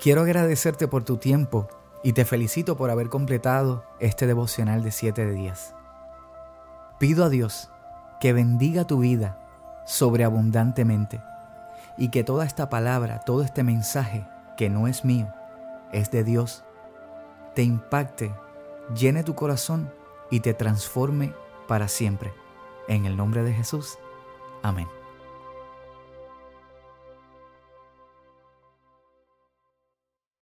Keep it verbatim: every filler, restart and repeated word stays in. Quiero agradecerte por tu tiempo y te felicito por haber completado este devocional de siete días. Pido a Dios que bendiga tu vida sobreabundantemente y que toda esta palabra, todo este mensaje que no es mío, es de Dios, te impacte, llene tu corazón y te transforme para siempre. En el nombre de Jesús. Amén.